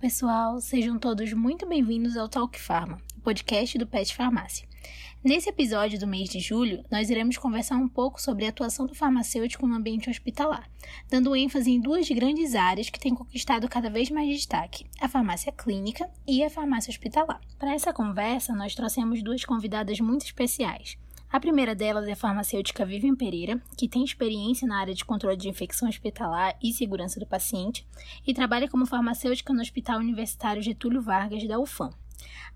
pessoal, sejam todos muito bem-vindos ao Talk Pharma, o podcast do Pet Farmácia. Nesse episódio do mês de julho, nós iremos conversar um pouco sobre a atuação do farmacêutico no ambiente hospitalar, dando ênfase em duas grandes áreas que têm conquistado cada vez mais destaque, a farmácia clínica e a farmácia hospitalar. Para essa conversa, nós trouxemos duas convidadas muito especiais. A primeira delas é a farmacêutica Vivian Pereira, que tem experiência na área de controle de infecção hospitalar e segurança do paciente e trabalha como farmacêutica no Hospital Universitário Getúlio Vargas da UFAM.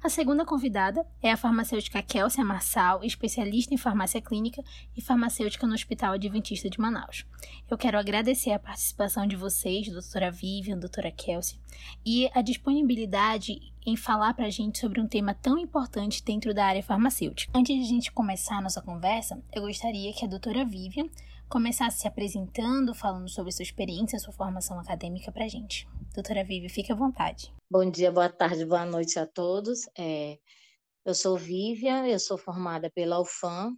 A segunda convidada é a farmacêutica Kélcia Marçal, especialista em farmácia clínica e farmacêutica no Hospital Adventista de Manaus. Eu quero agradecer a participação de vocês, doutora Vivian, doutora Kélcia, e a disponibilidade em falar para a gente sobre um tema tão importante dentro da área farmacêutica. Antes de a gente começar a nossa conversa, eu gostaria que a doutora Vivian começasse se apresentando, falando sobre sua experiência, sua formação acadêmica para a gente. Doutora Vivian, fique à vontade. Bom dia, boa tarde, boa noite a todos. Eu sou Vivian, eu sou formada pela UFAM,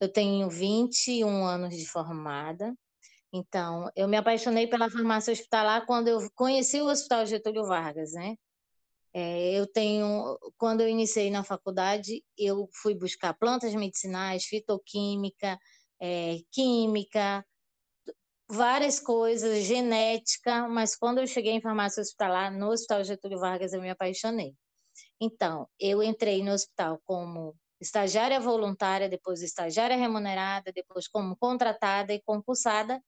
eu tenho 21 anos de formada. Então, eu me apaixonei pela farmácia hospitalar quando eu conheci o Hospital Getúlio Vargas, né? Quando eu iniciei na faculdade, eu fui buscar plantas medicinais, fitoquímica, química, várias coisas, genética, mas quando eu cheguei em farmácia hospitalar, no Hospital Getúlio Vargas, eu me apaixonei. Então, eu entrei no hospital como estagiária voluntária, depois estagiária remunerada, depois como contratada e concursada,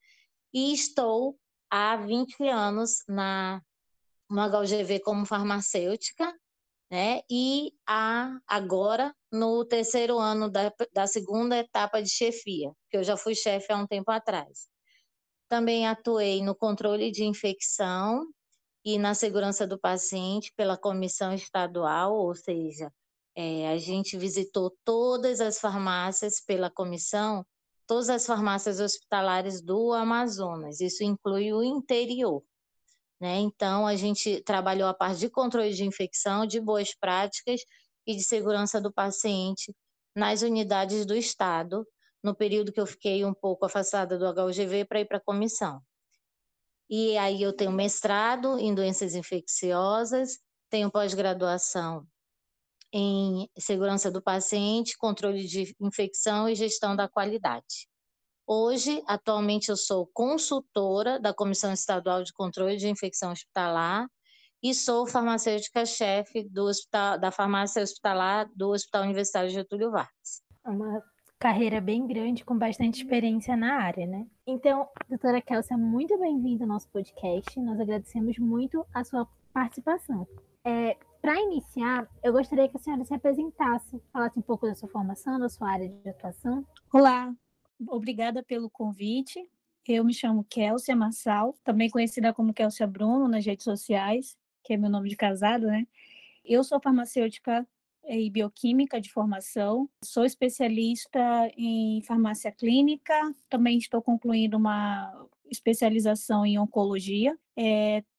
e estou há 20 anos no HUGV como farmacêutica, né? E agora no terceiro ano da segunda etapa de chefia, que eu já fui chefe há um tempo atrás. Também atuei no controle de infecção e na segurança do paciente pela comissão estadual, ou seja, a gente visitou todas as farmácias pela comissão, todas as farmácias hospitalares do Amazonas, isso inclui o interior. Né? Então, a gente trabalhou a parte de controle de infecção, de boas práticas e de segurança do paciente nas unidades do Estado, no período que eu fiquei um pouco afastada do HUGV para ir para a comissão. E aí eu tenho mestrado em doenças infecciosas, tenho pós-graduação em segurança do paciente, controle de infecção e gestão da qualidade. Hoje, atualmente, eu sou consultora da Comissão Estadual de Controle de Infecção Hospitalar e sou farmacêutica-chefe da farmácia hospitalar do Hospital Universitário Getúlio Vargas. Uma carreira bem grande, com bastante experiência na área, né? Então, doutora Kélcia, muito bem-vinda ao nosso podcast. Nós agradecemos muito a sua participação. Para iniciar, eu gostaria que a senhora se apresentasse, falasse um pouco da sua formação, da sua área de atuação. Olá! Obrigada pelo convite. Eu me chamo Kélcia Marçal, também conhecida como Kélcia Bruno nas redes sociais, que é meu nome de casado, né? Eu sou farmacêutica e bioquímica de formação, sou especialista em farmácia clínica, também estou concluindo uma especialização em oncologia.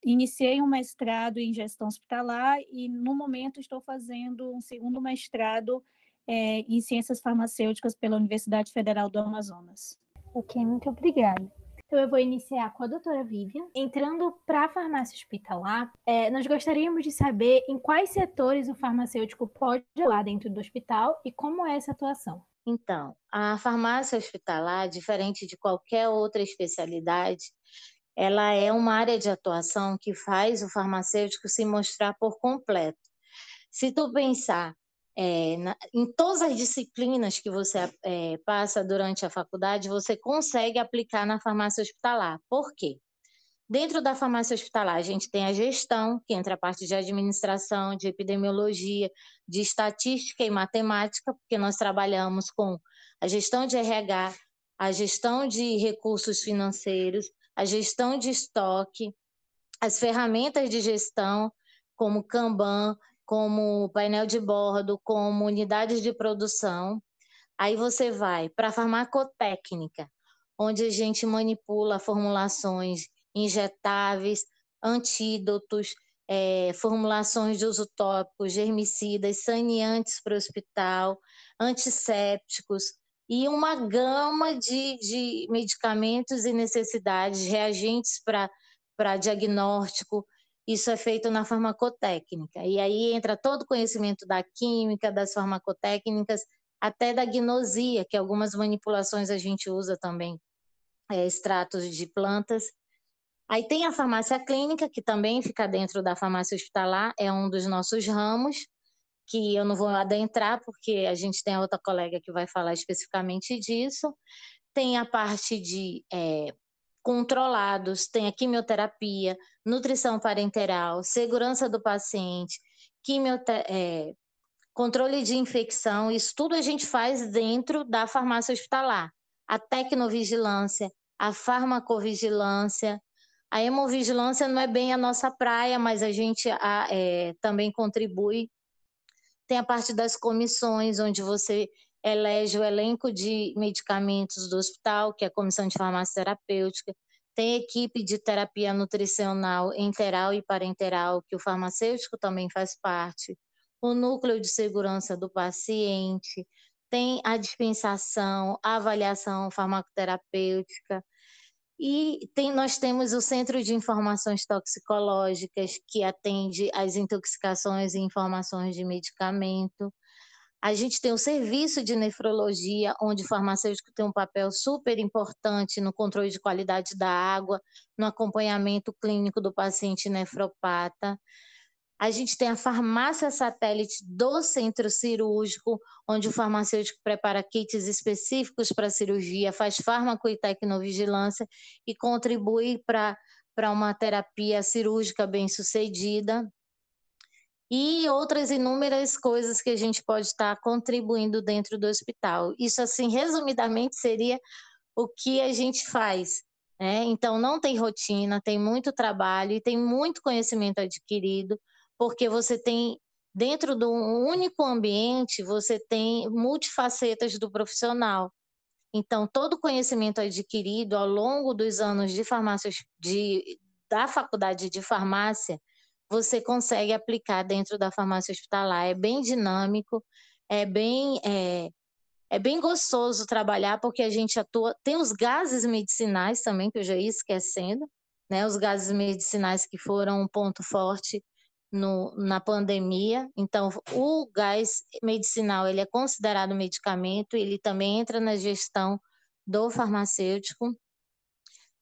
Iniciei um mestrado em gestão hospitalar e, no momento, estou fazendo um segundo mestrado em Ciências Farmacêuticas pela Universidade Federal do Amazonas. Ok, muito obrigada. Então eu vou iniciar com a doutora Vivian. Entrando para a farmácia hospitalar, nós gostaríamos de saber em quais setores o farmacêutico pode atuar dentro do hospital e como é essa atuação. Então, a farmácia hospitalar, diferente de qualquer outra especialidade, ela é uma área de atuação que faz o farmacêutico se mostrar por completo. Se tu pensar em todas as disciplinas que você passa durante a faculdade, você consegue aplicar na farmácia hospitalar. Por quê? Dentro da farmácia hospitalar, a gente tem a gestão, que entra a parte de administração, de epidemiologia, de estatística e matemática, porque nós trabalhamos com a gestão de RH, a gestão de recursos financeiros, a gestão de estoque, as ferramentas de gestão, como Kanban, como painel de bordo, como unidades de produção. Aí você vai para a farmacotécnica, onde a gente manipula formulações injetáveis, antídotos, formulações de uso tópico, germicidas, saneantes para o hospital, antissépticos e uma gama de medicamentos e necessidades, reagentes para diagnóstico, Isso é feito na farmacotécnica. E aí entra todo o conhecimento da química, das farmacotécnicas, até da gnosia, que algumas manipulações a gente usa também, extratos de plantas. Aí tem a farmácia clínica, que também fica dentro da farmácia hospitalar, é um dos nossos ramos, que eu não vou adentrar, porque a gente tem outra colega que vai falar especificamente disso. Tem a parte de controlados, tem a quimioterapia, nutrição parenteral, segurança do paciente, controle de infecção, isso tudo a gente faz dentro da farmácia hospitalar. A tecnovigilância, a farmacovigilância, a hemovigilância não é bem a nossa praia, mas a gente também contribui. Tem a parte das comissões, onde você elege o elenco de medicamentos do hospital, que é a comissão de farmácia terapêutica. Tem equipe de terapia nutricional enteral e parenteral, que o farmacêutico também faz parte. O núcleo de segurança do paciente. Tem a dispensação, a avaliação farmacoterapêutica. E nós temos o Centro de Informações Toxicológicas, que atende às intoxicações e informações de medicamento. A gente tem o serviço de nefrologia, onde o farmacêutico tem um papel super importante no controle de qualidade da água, no acompanhamento clínico do paciente nefropata. A gente tem a farmácia satélite do centro cirúrgico, onde o farmacêutico prepara kits específicos para a cirurgia, faz fármaco e tecnovigilância e contribui para uma terapia cirúrgica bem-sucedida. E outras inúmeras coisas que a gente pode estar contribuindo dentro do hospital. Isso, assim, resumidamente, seria o que a gente faz, né? Então, não tem rotina, tem muito trabalho e tem muito conhecimento adquirido, porque você tem, dentro de um único ambiente, você tem multifacetas do profissional. Então, todo o conhecimento adquirido ao longo dos anos de farmácia, da faculdade de farmácia, você consegue aplicar dentro da farmácia hospitalar. É bem dinâmico, é bem gostoso trabalhar, porque a gente atua... Tem os gases medicinais também, que eu já ia esquecendo, né? Os gases medicinais que foram um ponto forte na pandemia. Então, o gás medicinal, ele é considerado medicamento, ele também entra na gestão do farmacêutico.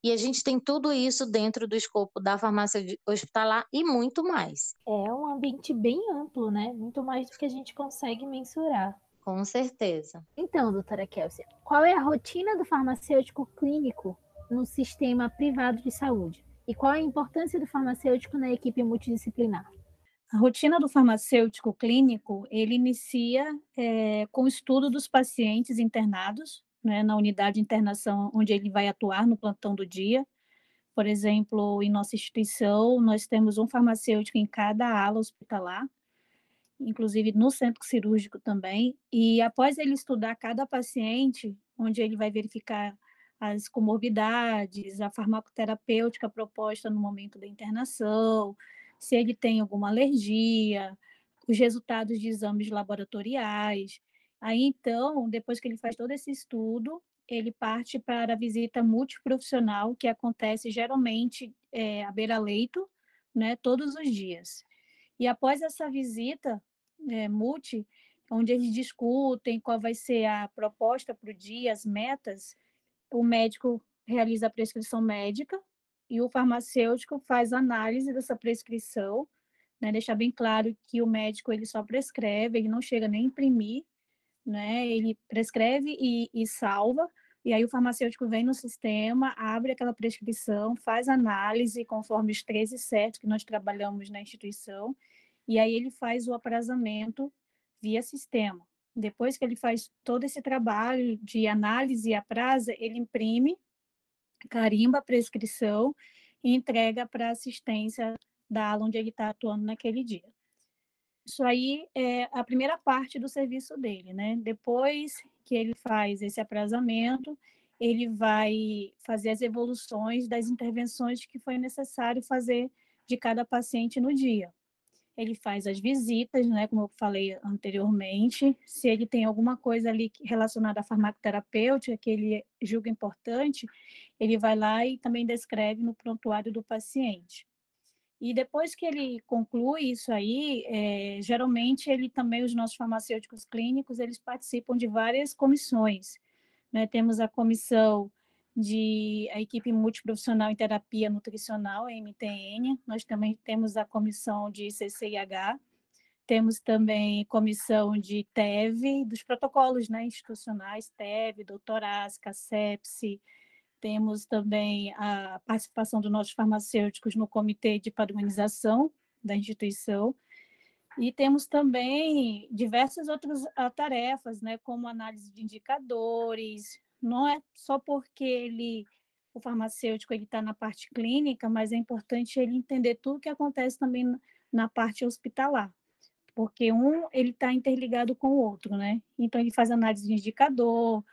E a gente tem tudo isso dentro do escopo da farmácia hospitalar e muito mais. É um ambiente bem amplo, né? Muito mais do que a gente consegue mensurar. Com certeza. Então, doutora Kélcia, qual é a rotina do farmacêutico clínico no sistema privado de saúde? E qual é a importância do farmacêutico na equipe multidisciplinar? A rotina do farmacêutico clínico, ele inicia com o estudo dos pacientes internados, né, na unidade de internação onde ele vai atuar no plantão do dia. Por exemplo, em nossa instituição, nós temos um farmacêutico em cada ala hospitalar, inclusive no centro cirúrgico também, e após ele estudar cada paciente, onde ele vai verificar as comorbidades, a farmacoterapêutica proposta no momento da internação, se ele tem alguma alergia, os resultados de exames laboratoriais. Aí, então, depois que ele faz todo esse estudo, ele parte para a visita multiprofissional, que acontece geralmente à beira-leito, né, todos os dias. E após essa visita multi, onde eles discutem qual vai ser a proposta para o dia, as metas, o médico realiza a prescrição médica e o farmacêutico faz análise dessa prescrição, né, deixar bem claro que o médico ele só prescreve, ele não chega nem a imprimir, né? Ele prescreve e salva, e aí o farmacêutico vem no sistema, abre aquela prescrição, faz análise conforme os 13 e 7 que nós trabalhamos na instituição, e aí ele faz o aprazamento via sistema. Depois que ele faz todo esse trabalho de análise e apraza, ele imprime, carimba a prescrição e entrega para a assistência da ala onde ele está atuando naquele dia. Isso aí é a primeira parte do serviço dele, né? Depois que ele faz esse aprazamento, ele vai fazer as evoluções das intervenções que foi necessário fazer de cada paciente no dia. Ele faz as visitas, né? Como eu falei anteriormente, se ele tem alguma coisa ali relacionada à farmacoterapêutica que ele julga importante, ele vai lá e também descreve no prontuário do paciente. E depois que ele conclui isso aí, geralmente ele também, os nossos farmacêuticos clínicos, eles participam de várias comissões, né? Temos a comissão de a equipe multiprofissional em terapia nutricional, a MTN, nós também temos a comissão de CCIH, temos também comissão de TEV, dos protocolos, né, institucionais, TEV, doutor ASCA, sepsi. Temos também a participação dos nossos farmacêuticos no comitê de padronização da instituição. E temos também diversas outras tarefas, né, como análise de indicadores. Não é só porque o farmacêutico está na parte clínica, mas é importante ele entender tudo o que acontece também na parte hospitalar, porque ele está interligado com o outro, né? Então, ele faz análise de indicador,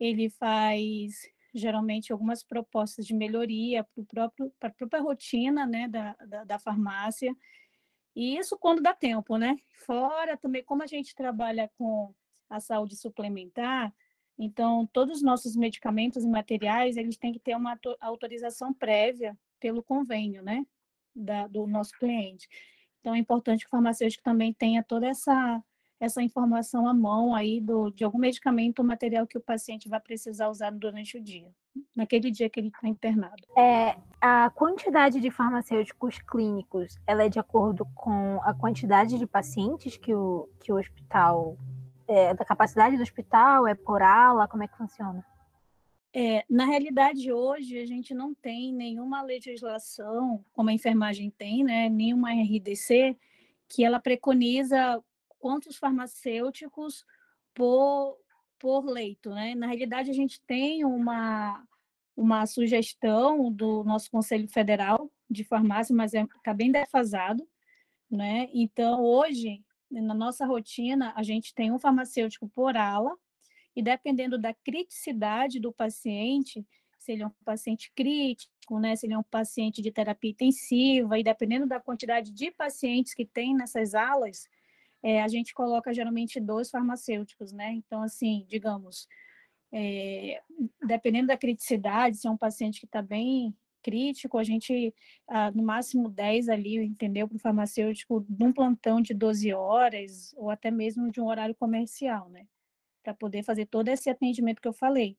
ele faz geralmente algumas propostas de melhoria para a própria rotina, né, da farmácia. E isso quando dá tempo, né? Fora também, como a gente trabalha com a saúde suplementar, então todos os nossos medicamentos e materiais, eles têm que ter uma autorização prévia pelo convênio, né, do nosso cliente. Então é importante que o farmacêutico também tenha toda essa informação à mão aí de algum medicamento ou material que o paciente vai precisar usar durante o dia, naquele dia que ele está internado. A quantidade de farmacêuticos clínicos, ela é de acordo com a quantidade de pacientes que o hospital, da capacidade do hospital, é por ala, como é que funciona? Na realidade, hoje, a gente não tem nenhuma legislação, como a enfermagem tem, né, nenhuma RDC, que ela preconiza quantos farmacêuticos por leito, né? Na realidade, a gente tem uma sugestão do nosso Conselho Federal de Farmácia, mas está bem defasado, né? Então, hoje, na nossa rotina, a gente tem um farmacêutico por ala e, dependendo da criticidade do paciente, se ele é um paciente crítico, né? Se ele é um paciente de terapia intensiva, e dependendo da quantidade de pacientes que tem nessas alas, a gente coloca geralmente 2 farmacêuticos, né? Então, assim, digamos, dependendo da criticidade, se é um paciente que está bem crítico, a gente, no máximo 10 ali, entendeu? Para o farmacêutico, num plantão de 12 horas, ou até mesmo de um horário comercial, né? Para poder fazer todo esse atendimento que eu falei,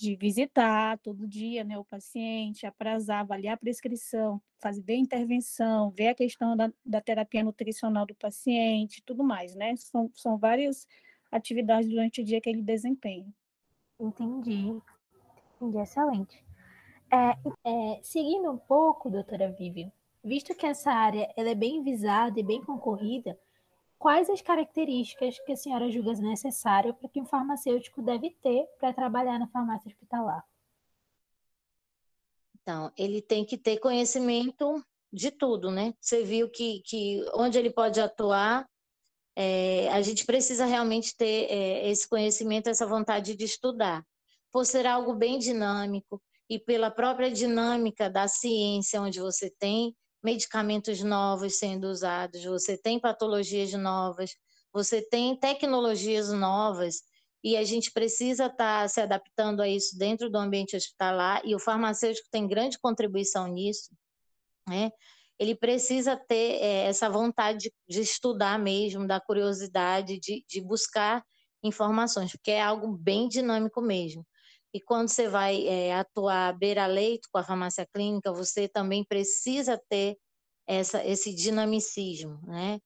de visitar todo dia, né, o paciente, aprazar, avaliar a prescrição, fazer bem a intervenção, ver a questão da terapia nutricional do paciente, tudo mais, né? São várias atividades durante o dia que ele desempenha. Entendi, excelente. Seguindo um pouco, doutora Vivian, visto que essa área ela é bem visada e bem concorrida, quais as características que a senhora julga necessárias para que um farmacêutico deve ter para trabalhar na farmácia hospitalar? Então, ele tem que ter conhecimento de tudo, né? Você viu que onde ele pode atuar, a gente precisa realmente ter esse conhecimento, essa vontade de estudar. Por ser algo bem dinâmico e pela própria dinâmica da ciência onde você tem, medicamentos novos sendo usados, você tem patologias novas, você tem tecnologias novas e a gente precisa estar se adaptando a isso dentro do ambiente hospitalar e o farmacêutico tem grande contribuição nisso, né? Ele precisa ter essa vontade de estudar mesmo, da curiosidade, de buscar informações, porque é algo bem dinâmico mesmo. E quando você vai atuar beira-leito com a farmácia clínica, você também precisa ter esse dinamicismo, né?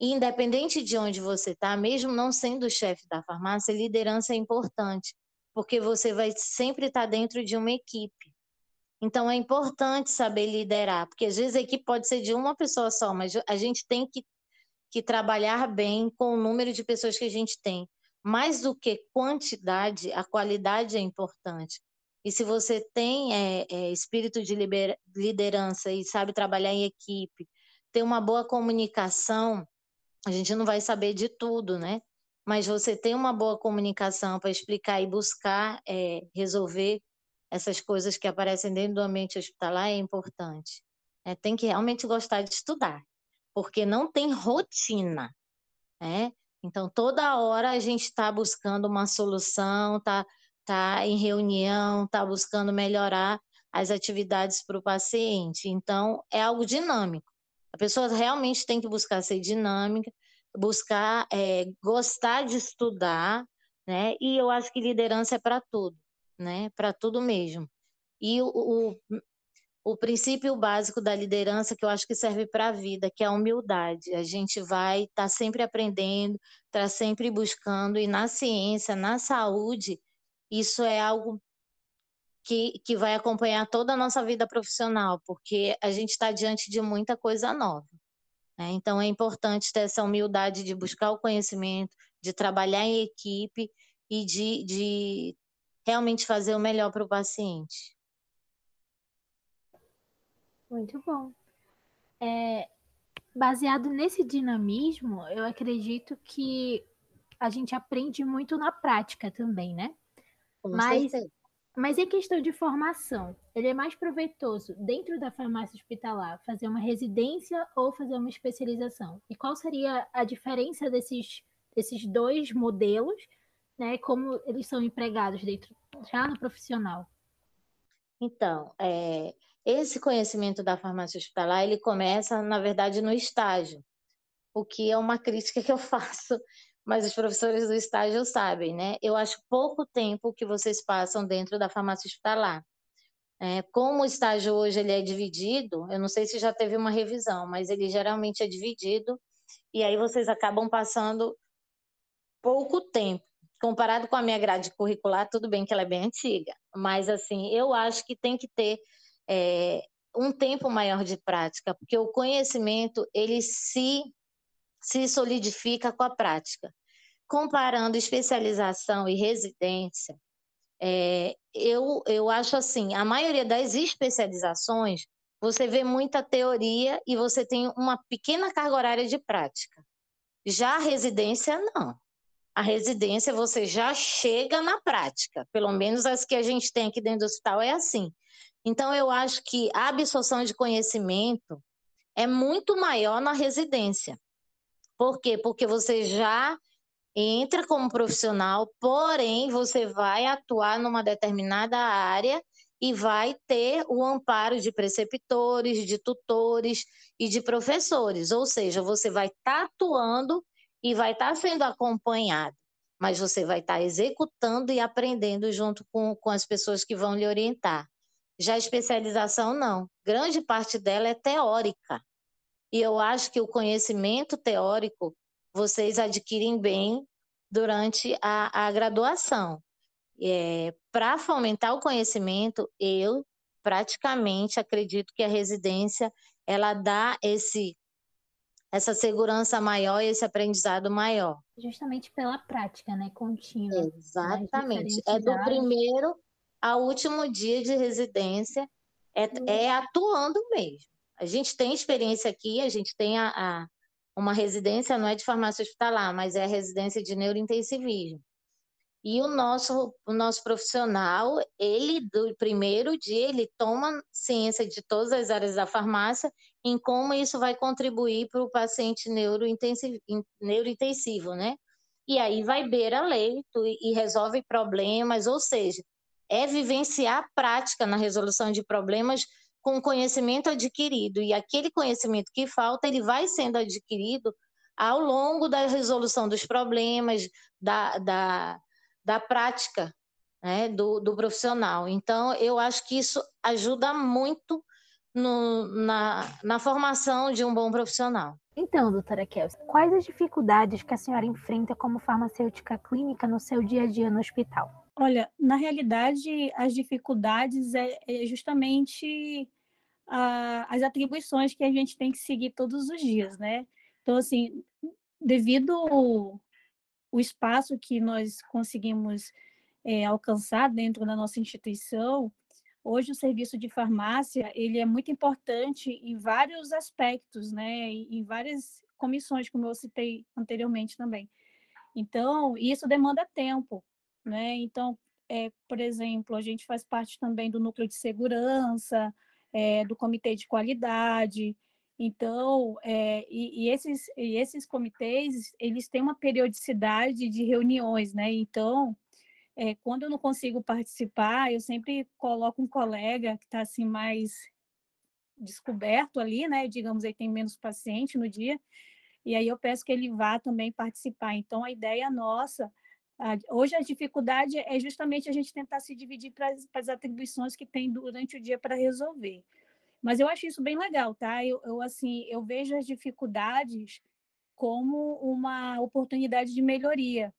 E independente de onde você está, mesmo não sendo chefe da farmácia, liderança é importante, porque você vai sempre estar dentro de uma equipe. Então, é importante saber liderar, porque às vezes a equipe pode ser de uma pessoa só, mas a gente tem que trabalhar bem com o número de pessoas que a gente tem. Mais do que quantidade, a qualidade é importante. E se você tem espírito de liderança e sabe trabalhar em equipe, ter uma boa comunicação, a gente não vai saber de tudo, né? Mas você tem uma boa comunicação para explicar e buscar resolver essas coisas que aparecem dentro do ambiente hospitalar é importante. Tem que realmente gostar de estudar, porque não tem rotina, né? Então, toda hora a gente está buscando uma solução, está em reunião, está buscando melhorar as atividades para o paciente. Então, é algo dinâmico. A pessoa realmente tem que buscar ser dinâmica, buscar gostar de estudar, né? E eu acho que liderança é para tudo, né? Para tudo mesmo. E o princípio básico da liderança, que eu acho que serve para a vida, que é a humildade. A gente vai estar sempre aprendendo, tá sempre buscando, e na ciência, na saúde, isso é algo que vai acompanhar toda a nossa vida profissional, porque a gente está diante de muita coisa nova, né? Então, é importante ter essa humildade de buscar o conhecimento, de trabalhar em equipe e de realmente fazer o melhor para o paciente. Muito bom. Baseado nesse dinamismo, eu acredito que a gente aprende muito na prática também, né? Mas em questão de formação, ele é mais proveitoso dentro da farmácia hospitalar fazer uma residência ou fazer uma especialização? E qual seria a diferença desses dois modelos, né? Como eles são empregados dentro, já no profissional? Então, esse conhecimento da farmácia hospitalar, ele começa, na verdade, no estágio, o que é uma crítica que eu faço, mas os professores do estágio sabem, né? Eu acho pouco tempo que vocês passam dentro da farmácia hospitalar. Como o estágio hoje ele é dividido, eu não sei se já teve uma revisão, mas ele geralmente é dividido, e aí vocês acabam passando pouco tempo. Comparado com a minha grade curricular, tudo bem que ela é bem antiga, mas assim, eu acho que tem que ter um tempo maior de prática, porque o conhecimento ele se solidifica com a prática. Comparando especialização e residência, eu acho assim, a maioria das especializações, você vê muita teoria e você tem uma pequena carga horária de prática. Já a residência, não. A residência você já chega na prática, pelo menos as que a gente tem aqui dentro do hospital é assim. Então, eu acho que a absorção de conhecimento é muito maior na residência. Por quê? Porque você já entra como profissional, porém, você vai atuar numa determinada área e vai ter o amparo de preceptores, de tutores e de professores. Ou seja, você vai estar atuando e vai estar sendo acompanhado, mas você vai estar executando e aprendendo junto com as pessoas que vão lhe orientar. Já a especialização, não. Grande parte dela é teórica. E eu acho que o conhecimento teórico vocês adquirem bem durante a graduação. Para fomentar o conhecimento, eu praticamente acredito que a residência ela dá essa segurança maior e esse aprendizado maior. Justamente pela prática, né? Contínua. Exatamente. É do primeiro ao último dia de residência, é atuando mesmo. A gente tem experiência aqui, a gente tem uma residência, não é de farmácia hospitalar, mas é a residência de neurointensivismo. E o nosso profissional, ele do primeiro dia, ele toma ciência de todas as áreas da farmácia em como isso vai contribuir para o paciente neurointensivo, né? E aí vai beira leito e resolve problemas, ou seja, é vivenciar a prática na resolução de problemas com conhecimento adquirido. E aquele conhecimento que falta, ele vai sendo adquirido ao longo da resolução dos problemas, da prática, né, do profissional. Então, eu acho que isso ajuda muito na formação de um bom profissional. Então, doutora Kélcia, quais as dificuldades que a senhora enfrenta como farmacêutica clínica no seu dia a dia no hospital? Olha, na realidade, as dificuldades é justamente as atribuições que a gente tem que seguir todos os dias, né? Então, assim, devido ao espaço que nós conseguimos alcançar dentro da nossa instituição, hoje o serviço de farmácia, ele é muito importante em vários aspectos, né? Em várias comissões, como eu citei anteriormente também. Então, isso demanda tempo. Né? Então, por exemplo, a gente faz parte também do núcleo de segurança, do comitê de qualidade, então, esses comitês, eles têm uma periodicidade de reuniões, né? Então, quando eu não consigo participar, eu sempre coloco um colega que está assim mais descoberto ali, né? Digamos, ele tem menos paciente no dia, e aí eu peço que ele vá também participar. Então, a ideia nossa, hoje a dificuldade é justamente a gente tentar se dividir para as atribuições que tem durante o dia para resolver. Mas eu acho isso bem legal, tá? Eu vejo as dificuldades como uma oportunidade de melhoria.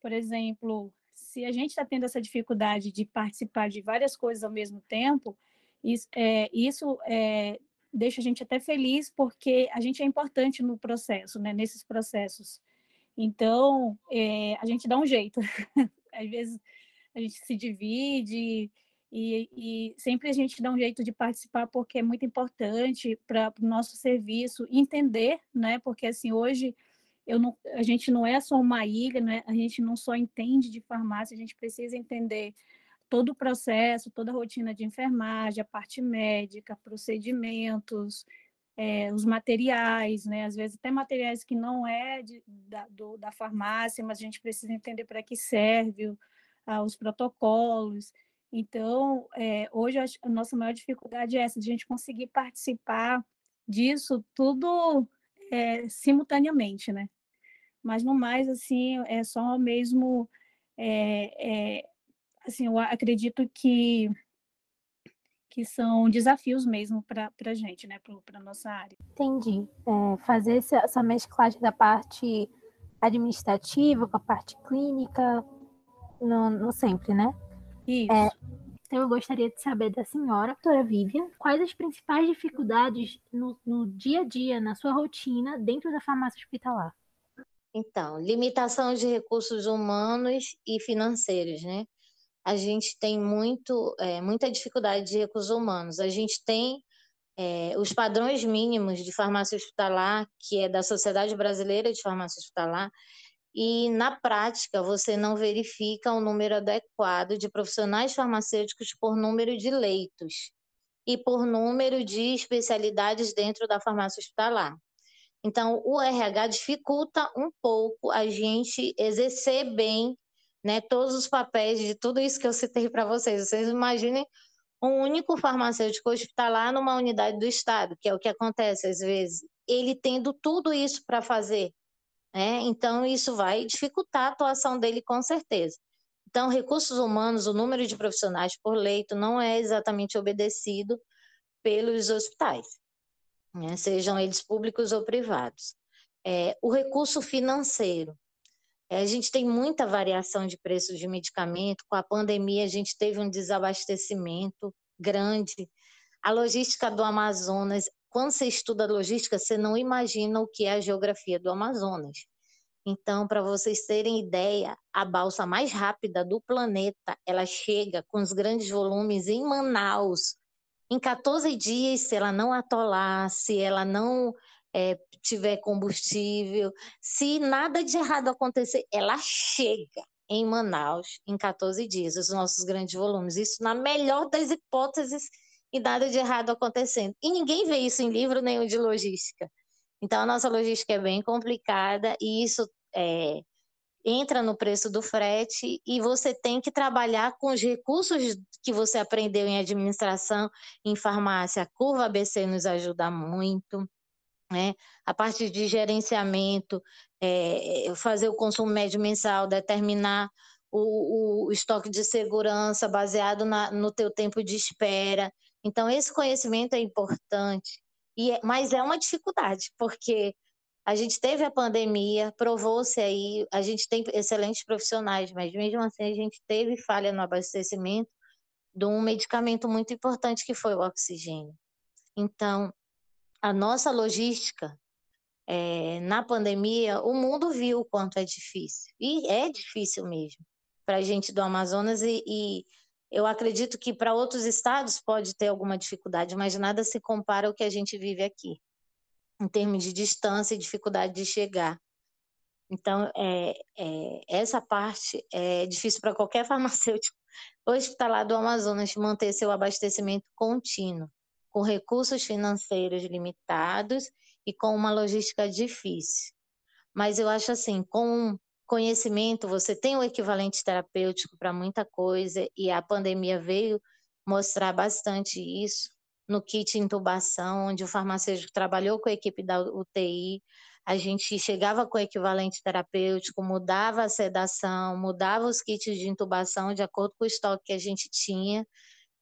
Por exemplo, se a gente está tendo essa dificuldade de participar de várias coisas ao mesmo tempo, isso deixa a gente até feliz, porque a gente é importante no processo, né? Nesses processos. Então, a gente dá um jeito. Às vezes a gente se divide e sempre a gente dá um jeito de participar, porque é muito importante para o nosso serviço entender, né? Porque assim, hoje a gente não é só uma ilha, né? A gente não só entende de farmácia, a gente precisa entender todo o processo, toda a rotina de enfermagem, a parte médica, procedimentos, os materiais, né? Às vezes até materiais que não é da farmácia, mas a gente precisa entender para que serve, os protocolos. Então, hoje a nossa maior dificuldade é essa, de a gente conseguir participar disso tudo simultaneamente, né? Mas no mais, assim, é só mesmo... assim, eu acredito que são desafios mesmo para a gente, né, para a nossa área. Entendi. Fazer essa mesclagem da parte administrativa com a parte clínica, não sempre, né? Isso. Eu gostaria de saber da senhora, doutora Vivian, quais as principais dificuldades no dia a dia, na sua rotina, dentro da farmácia hospitalar? Então, limitação de recursos humanos e financeiros, né? A gente tem muita dificuldade de recursos humanos. A gente tem os padrões mínimos de farmácia hospitalar, que é da Sociedade Brasileira de Farmácia Hospitalar, e na prática você não verifica o número adequado de profissionais farmacêuticos por número de leitos e por número de especialidades dentro da farmácia hospitalar. Então, o RH dificulta um pouco a gente exercer bem, né, todos os papéis de tudo isso que eu citei para vocês. Vocês imaginem um único farmacêutico hospitalar numa unidade do Estado, que é o que acontece às vezes, ele tendo tudo isso para fazer, né? Então, isso vai dificultar a atuação dele, com certeza. Então, recursos humanos, o número de profissionais por leito não é exatamente obedecido pelos hospitais, né? Sejam eles públicos ou privados. O recurso financeiro. A gente tem muita variação de preços de medicamento. Com a pandemia, a gente teve um desabastecimento grande. A logística do Amazonas, quando você estuda logística, você não imagina o que é a geografia do Amazonas. Então, para vocês terem ideia, a balsa mais rápida do planeta, ela chega com os grandes volumes em Manaus. Em 14 dias, se ela não atolar, se ela não... tiver combustível, se nada de errado acontecer, ela chega em Manaus em 14 dias, os nossos grandes volumes. Isso na melhor das hipóteses e nada de errado acontecendo. E ninguém vê isso em livro nenhum de logística. Então, a nossa logística é bem complicada e isso entra no preço do frete, e você tem que trabalhar com os recursos que você aprendeu em administração, em farmácia. A curva ABC nos ajuda muito. Né? A parte de gerenciamento, fazer o consumo médio mensal, determinar o estoque de segurança baseado no teu tempo de espera. Então, esse conhecimento é importante, mas é uma dificuldade, porque a gente teve a pandemia, provou-se aí, a gente tem excelentes profissionais, mas mesmo assim a gente teve falha no abastecimento de um medicamento muito importante, que foi o oxigênio. Então, a nossa logística, na pandemia, o mundo viu o quanto é difícil. E é difícil mesmo para a gente do Amazonas. E eu acredito que para outros estados pode ter alguma dificuldade, mas nada se compara ao que a gente vive aqui, em termos de distância e dificuldade de chegar. Então, essa parte é difícil para qualquer farmacêutico hospitalar do Amazonas manter seu abastecimento contínuo, com recursos financeiros limitados e com uma logística difícil. Mas eu acho assim, com conhecimento, você tem o equivalente terapêutico para muita coisa, e a pandemia veio mostrar bastante isso. no kit intubação, onde o farmacêutico trabalhou com a equipe da UTI, a gente chegava com o equivalente terapêutico, mudava a sedação, mudava os kits de intubação de acordo com o estoque que a gente tinha,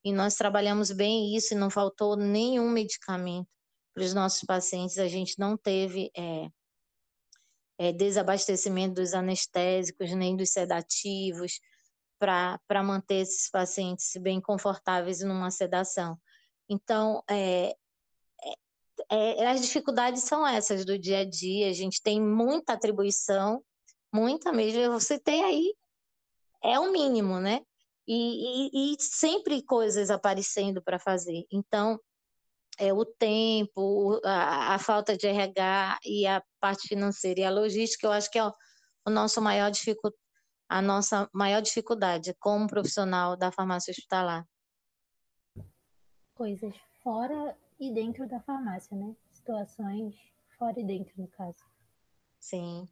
e nós trabalhamos bem isso e não faltou nenhum medicamento para os nossos pacientes. A gente não teve desabastecimento dos anestésicos nem dos sedativos para manter esses pacientes bem confortáveis numa sedação. Então, as dificuldades são essas do dia a dia. A gente tem muita atribuição, muita mesmo. Você tem aí, é o mínimo, né? E sempre coisas aparecendo para fazer. Então, o tempo, a falta de RH e a parte financeira e a logística, eu acho que é a nossa maior dificuldade como profissional da farmácia hospitalar. Coisas fora e dentro da farmácia, né? Situações fora e dentro, no caso. Sim.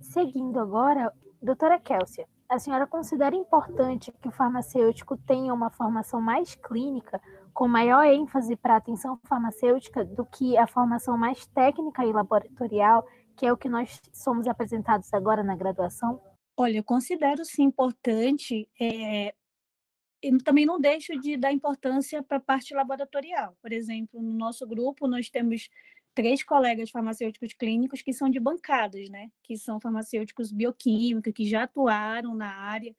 Seguindo agora, doutora Kélcia, a senhora considera importante que o farmacêutico tenha uma formação mais clínica, com maior ênfase para a atenção farmacêutica, do que a formação mais técnica e laboratorial, que é o que nós somos apresentados agora na graduação? Olha, eu considero sim importante. Eu também não deixo de dar importância para a parte laboratorial. Por exemplo, no nosso grupo, nós temos 3 colegas farmacêuticos clínicos que são de bancadas, né? Que são farmacêuticos bioquímicos, que já atuaram na área.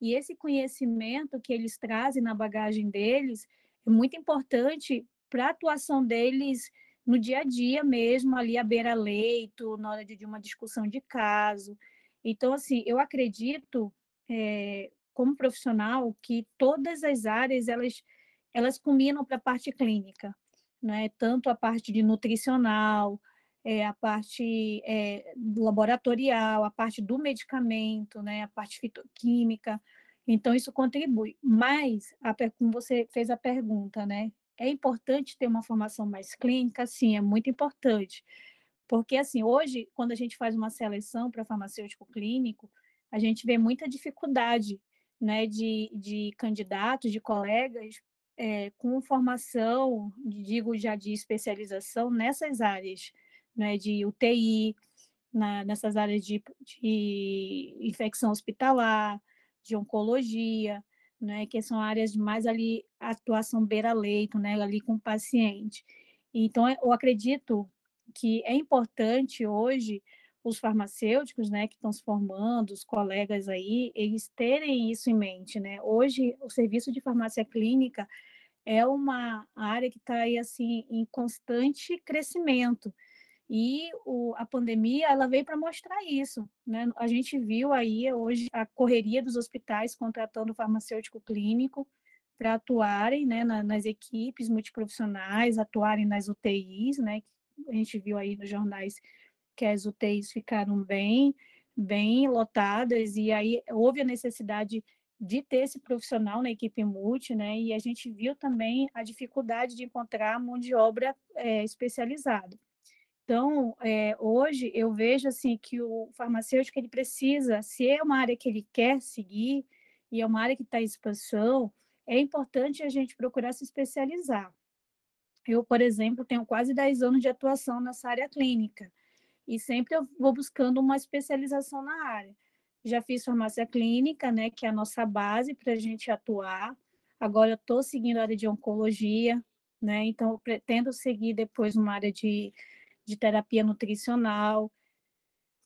E esse conhecimento que eles trazem na bagagem deles é muito importante para a atuação deles no dia a dia mesmo, ali à beira-leito, na hora de uma discussão de caso. Então, assim, eu acredito... como profissional, que todas as áreas elas combinam para a parte clínica, né? Tanto a parte de nutricional, a parte laboratorial, a parte do medicamento, né? A parte fitoquímica. Então, isso contribui. Mas, como você fez a pergunta, né? É importante ter uma formação mais clínica? Sim, é muito importante. Porque, assim, hoje, quando a gente faz uma seleção para farmacêutico clínico, a gente vê muita dificuldade, né, de candidatos, de colegas com formação, digo já de especialização nessas áreas, né, de UTI, nessas áreas de infecção hospitalar, de oncologia, né, que são áreas mais ali, atuação beira-leito, né, ali com o paciente. Então, eu acredito que é importante hoje os farmacêuticos, né, que estão se formando, os colegas aí, eles terem isso em mente, né? Hoje, o serviço de farmácia clínica é uma área que está aí, assim, em constante crescimento. E a pandemia, ela veio para mostrar isso, né? A gente viu aí, hoje, a correria dos hospitais contratando farmacêutico clínico para atuarem, né, nas equipes multiprofissionais, atuarem nas UTIs, né? A gente viu aí nos jornais que as UTIs ficaram bem lotadas, e aí houve a necessidade de ter esse profissional na equipe multi, né? E a gente viu também a dificuldade de encontrar mão de obra especializada. Então, hoje eu vejo assim que o farmacêutico, ele precisa, se é uma área que ele quer seguir e é uma área que está em expansão, é importante a gente procurar se especializar. Eu, por exemplo, tenho quase 10 anos de atuação nessa área clínica, e sempre eu vou buscando uma especialização na área. Já fiz farmácia clínica, né, que é a nossa base para a gente atuar. Agora eu estou seguindo a área de oncologia, né, então eu pretendo seguir depois uma área de terapia nutricional,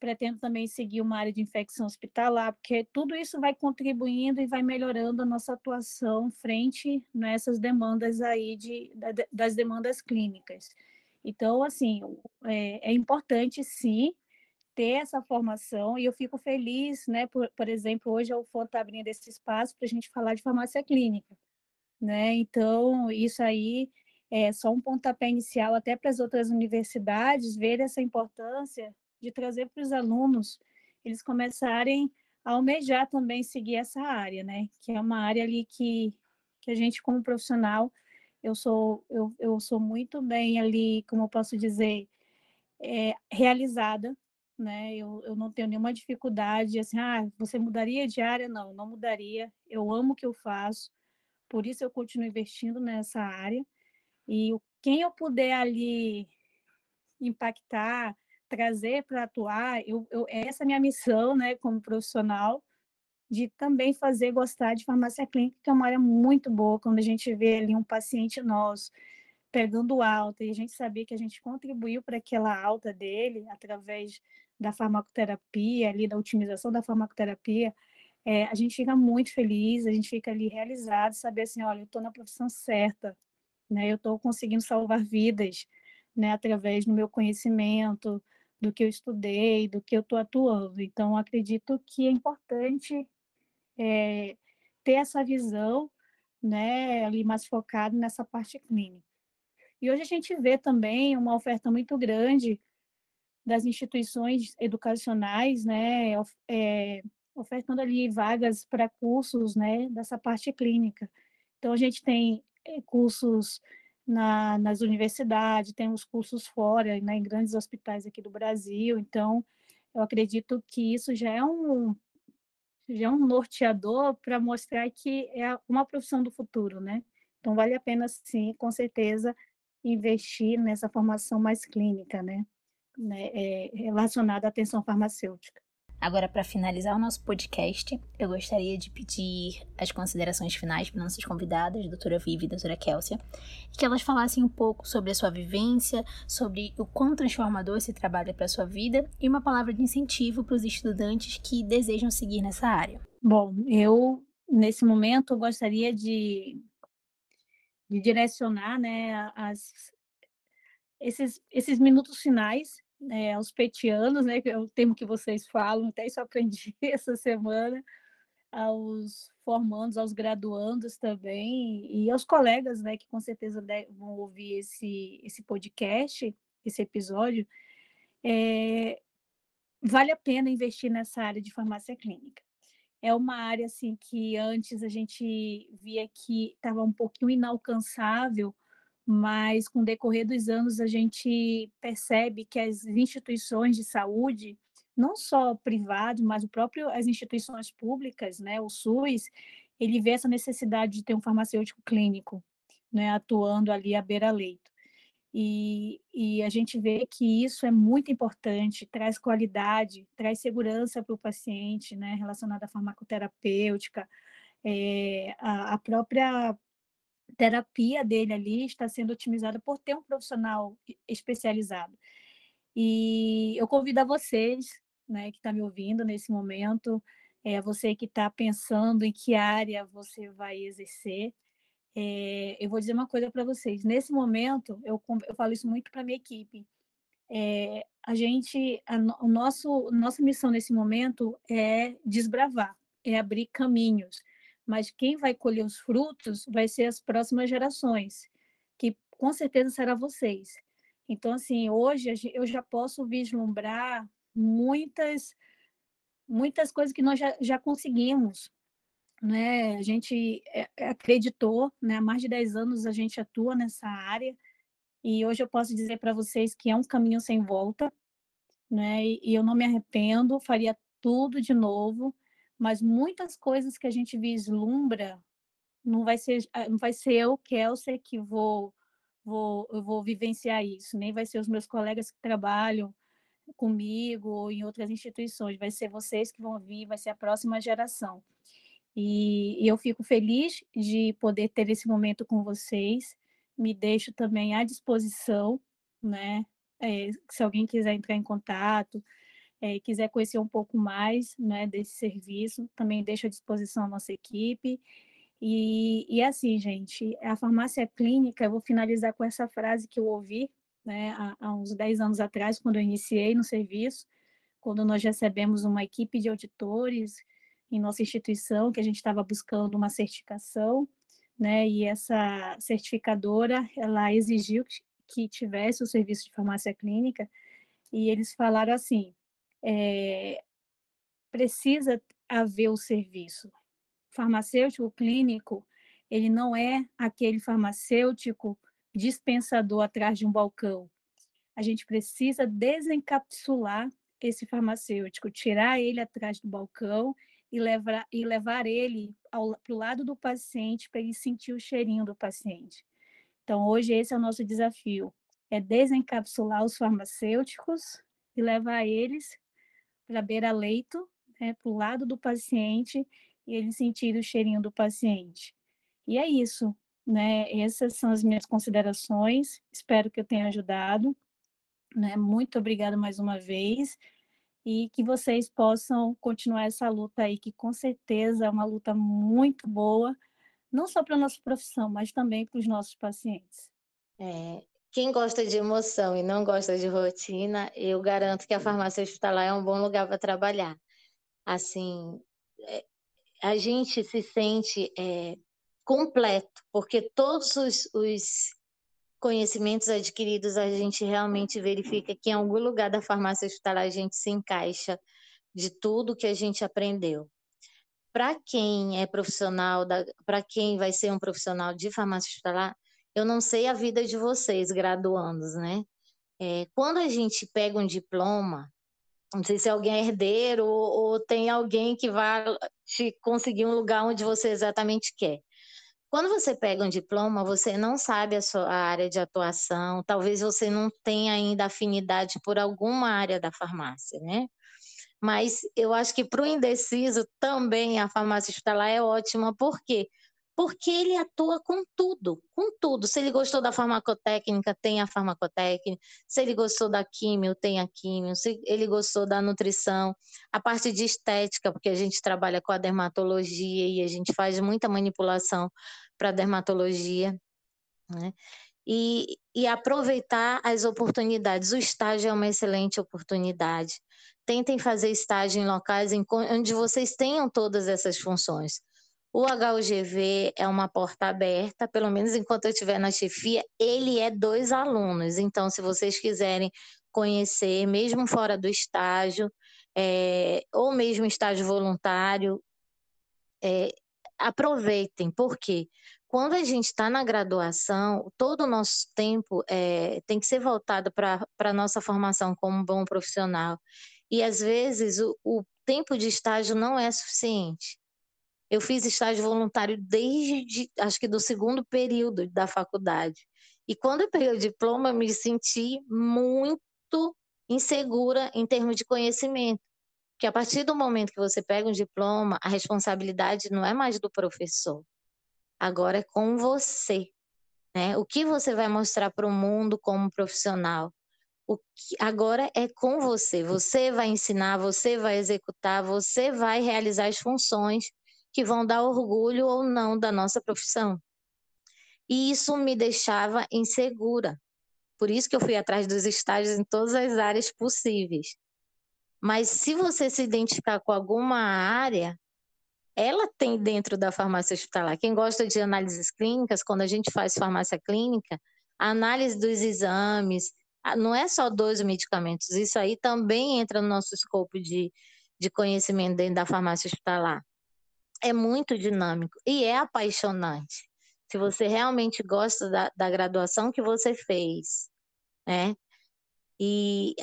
pretendo também seguir uma área de infecção hospitalar, porque tudo isso vai contribuindo e vai melhorando a nossa atuação frente a essas demandas aí, das demandas clínicas. Então, assim, é importante, sim, ter essa formação, e eu fico feliz, né, por exemplo, hoje a UFAM está abrindo esse espaço para a gente falar de farmácia clínica, né, então isso aí é só um pontapé inicial até para as outras universidades ver essa importância de trazer para os alunos, eles começarem a almejar também seguir essa área, né, que é uma área ali que a gente, como profissional, eu sou muito bem ali, como eu posso dizer, realizada, né? Eu não tenho nenhuma dificuldade, assim, você mudaria de área? Não, não mudaria. Eu amo o que eu faço, Por isso eu continuo investindo nessa área. E quem eu puder ali impactar, trazer para atuar, essa é a minha missão, né, como profissional, de também fazer gostar de farmácia clínica, que é uma área muito boa, quando a gente vê ali um paciente nosso pegando alta, e a gente saber que a gente contribuiu para aquela alta dele, através da farmacoterapia, ali, da otimização da farmacoterapia, a gente fica muito feliz, a gente fica ali realizado, saber assim, olha, eu estou na profissão certa, né, eu estou conseguindo salvar vidas, né, através do meu conhecimento, do que eu estudei, do que eu estou atuando. Então, acredito que é importante ter essa visão, né, ali mais focado nessa parte clínica. E hoje a gente vê também uma oferta muito grande das instituições educacionais, né, ofertando ali vagas para cursos, né, dessa parte clínica. Então, a gente tem cursos nas universidades, temos cursos fora, né, em grandes hospitais aqui do Brasil. Então, eu acredito que isso já é um norteador para mostrar que é uma profissão do futuro, né? Então, vale a pena, sim, com certeza, investir nessa formação mais clínica, né? Relacionada à atenção farmacêutica. Agora, para finalizar o nosso podcast, eu gostaria de pedir as considerações finais para nossas convidadas, doutora Vivi e doutora Kélcia, e que elas falassem um pouco sobre a sua vivência, sobre o quão transformador esse trabalho é para a sua vida, e uma palavra de incentivo para os estudantes que desejam seguir nessa área. Bom, eu, nesse momento, gostaria de direcionar, né, esses minutos finais aos petianos, né, que é o termo que vocês falam, até isso eu aprendi essa semana, aos formandos, aos graduandos também, e aos colegas, né, que com certeza vão ouvir esse podcast, esse episódio. Vale a pena investir nessa área de farmácia clínica. É uma área assim, que antes a gente via que estava um pouquinho inalcançável, mas com o decorrer dos anos a gente percebe que as instituições de saúde, não só privadas, mas as instituições públicas, né, o SUS, ele vê essa necessidade de ter um farmacêutico clínico, né, atuando ali à beira-leito. E a gente vê que isso é muito importante, traz qualidade, traz segurança para o paciente, né, relacionada à farmacoterapêutica, a própria terapia dele ali está sendo otimizada por ter um profissional especializado. E eu convido a vocês, né, que está me ouvindo nesse momento, você que está pensando em que área você vai exercer, eu vou dizer uma coisa para vocês. Nesse momento, eu falo isso muito para a minha equipe, nossa missão nesse momento é desbravar, é abrir caminhos, mas quem vai colher os frutos vai ser as próximas gerações, que com certeza será vocês. Então, assim, hoje eu já posso vislumbrar muitas coisas que nós já conseguimos, né? A gente acreditou, né? Há mais de 10 anos a gente atua nessa área, e hoje eu posso dizer para vocês que é um caminho sem volta, né? E eu não me arrependo, faria tudo de novo, mas muitas coisas que a gente vislumbra, não vai ser eu, Kélcia, que eu vou vivenciar isso, nem vai ser os meus colegas que trabalham comigo ou em outras instituições, vai ser vocês que vão vir, vai ser a próxima geração. E eu fico feliz de poder ter esse momento com vocês, me deixo também à disposição, né? Se alguém quiser entrar em contato, quiser conhecer um pouco mais, né, desse serviço, também deixo à disposição a nossa equipe. E assim, gente, a farmácia clínica, eu vou finalizar com essa frase que eu ouvi, né, há uns 10 anos atrás, quando eu iniciei no serviço, quando nós recebemos uma equipe de auditores em nossa instituição, que a gente estava buscando uma certificação, né, e essa certificadora, ela exigiu que tivesse o serviço de farmácia clínica, e eles falaram assim, precisa haver o serviço. O farmacêutico clínico, ele não é aquele farmacêutico dispensador atrás de um balcão. A gente precisa desencapsular esse farmacêutico, tirar ele atrás do balcão e levar ele para o lado do paciente, para ele sentir o cheirinho do paciente. Então, hoje esse é o nosso desafio, é desencapsular os farmacêuticos e levar eles para a beira-leito, né, para o lado do paciente, e eles sentirem o cheirinho do paciente. E é isso, né? Essas são as minhas considerações, espero que eu tenha ajudado, né? Muito obrigada mais uma vez, e que vocês possam continuar essa luta aí, que com certeza é uma luta muito boa, não só para a nossa profissão, mas também para os nossos pacientes. Quem gosta de emoção e não gosta de rotina, eu garanto que a farmácia hospitalar é um bom lugar para trabalhar. Assim, a gente se sente completo, porque todos os conhecimentos adquiridos, a gente realmente verifica que em algum lugar da farmácia hospitalar a gente se encaixa de tudo que a gente aprendeu. Para quem é profissional, para quem vai ser um profissional de farmácia hospitalar, eu não sei a vida de vocês, graduandos, né? Quando a gente pega um diploma, não sei se alguém é herdeiro ou tem alguém que vai te conseguir um lugar onde você exatamente quer. Quando você pega um diploma, você não sabe a sua área de atuação, talvez você não tenha ainda afinidade por alguma área da farmácia, né? Mas eu acho que para o indeciso também a farmácia hospitalar é ótima, por quê? Porque ele atua com tudo, com tudo. Se ele gostou da farmacotécnica, tem a farmacotécnica, se ele gostou da químio, tem a químio, se ele gostou da nutrição, a parte de estética, porque a gente trabalha com a dermatologia e a gente faz muita manipulação para a dermatologia, né? E aproveitar as oportunidades. O estágio é uma excelente oportunidade. Tentem fazer estágio em locais onde vocês tenham todas essas funções. O HUGV é uma porta aberta, pelo menos enquanto eu estiver na chefia, ele é 2 alunos. Então, se vocês quiserem conhecer, mesmo fora do estágio, ou mesmo estágio voluntário, aproveitem, porque quando a gente está na graduação, todo o nosso tempo tem que ser voltado para a nossa formação como um bom profissional. E, às vezes, o tempo de estágio não é suficiente. Eu fiz estágio voluntário desde, acho que do 2º período da faculdade. E quando eu peguei o diploma, eu me senti muito insegura em termos de conhecimento. Porque a partir do momento que você pega um diploma, a responsabilidade não é mais do professor. Agora é com você, né? O que você vai mostrar para o mundo como profissional? Agora é com você. Você vai ensinar, você vai executar, você vai realizar as funções que vão dar orgulho ou não da nossa profissão. E isso me deixava insegura. Por isso que eu fui atrás dos estágios em todas as áreas possíveis. Mas se você se identificar com alguma área, ela tem dentro da farmácia hospitalar. Quem gosta de análises clínicas, quando a gente faz farmácia clínica, a análise dos exames, não é só dos medicamentos, isso aí também entra no nosso escopo de conhecimento dentro da farmácia hospitalar. É muito dinâmico e é apaixonante. Se você realmente gosta da graduação que você fez, né? E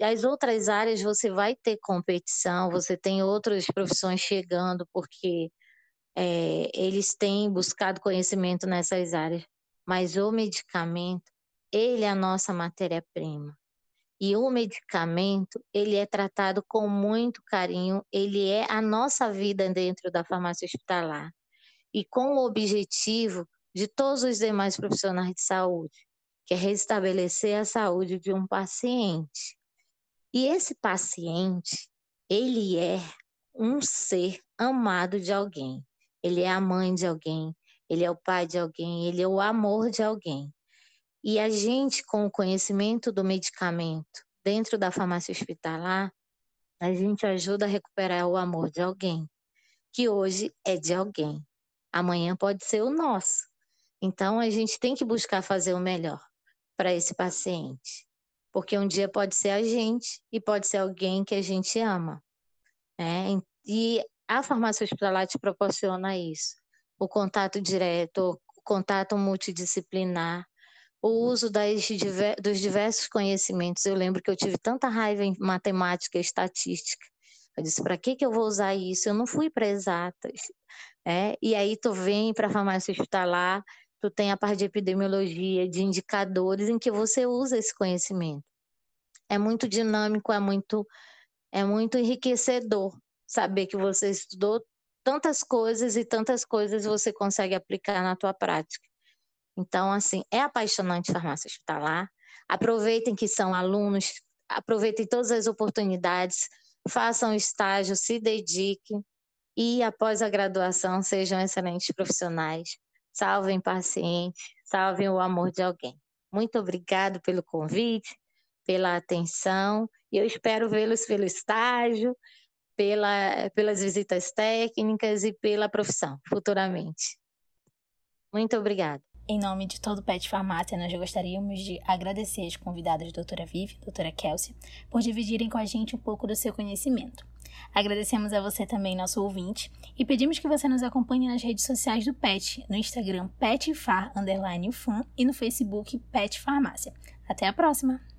as outras áreas você vai ter competição, você tem outras profissões chegando, porque eles têm buscado conhecimento nessas áreas. Mas o medicamento, ele é a nossa matéria-prima. E o medicamento, ele é tratado com muito carinho, ele é a nossa vida dentro da farmácia hospitalar. E com o objetivo de todos os demais profissionais de saúde, que é restabelecer a saúde de um paciente. E esse paciente, ele é um ser amado de alguém. Ele é a mãe de alguém, ele é o pai de alguém, ele é o amor de alguém. E a gente, com o conhecimento do medicamento dentro da farmácia hospitalar, a gente ajuda a recuperar o amor de alguém, que hoje é de alguém. Amanhã pode ser o nosso. Então, a gente tem que buscar fazer o melhor para esse paciente, porque um dia pode ser a gente e pode ser alguém que a gente ama, né? E a farmácia hospitalar te proporciona isso, o contato direto, o contato multidisciplinar, o uso dos diversos conhecimentos. Eu lembro que eu tive tanta raiva em matemática e estatística, Eu disse, para que eu vou usar isso? Eu não fui para exatas. É? E aí tu vem para a farmácia hospitalar, tu tem a parte de epidemiologia, de indicadores em que você usa esse conhecimento. É muito dinâmico, é muito enriquecedor saber que você estudou tantas coisas e tantas coisas você consegue aplicar na tua prática. Então, assim, é apaixonante a farmácia hospitalar. Aproveitem que são alunos, aproveitem todas as oportunidades, façam estágio, se dediquem e, após a graduação, sejam excelentes profissionais. Salvem paciente, salvem o amor de alguém. Muito obrigado pelo convite, pela atenção, e eu espero vê-los pelo estágio, pelas visitas técnicas e pela profissão, futuramente. Muito obrigada. Em nome de todo o Pet Farmácia, nós gostaríamos de agradecer as convidadas doutora Vivi e doutora Kélcia por dividirem com a gente um pouco do seu conhecimento. Agradecemos a você também, nosso ouvinte, e pedimos que você nos acompanhe nas redes sociais do Pet, no Instagram PetFar_UFAM e no Facebook Pet Farmácia. Até a próxima!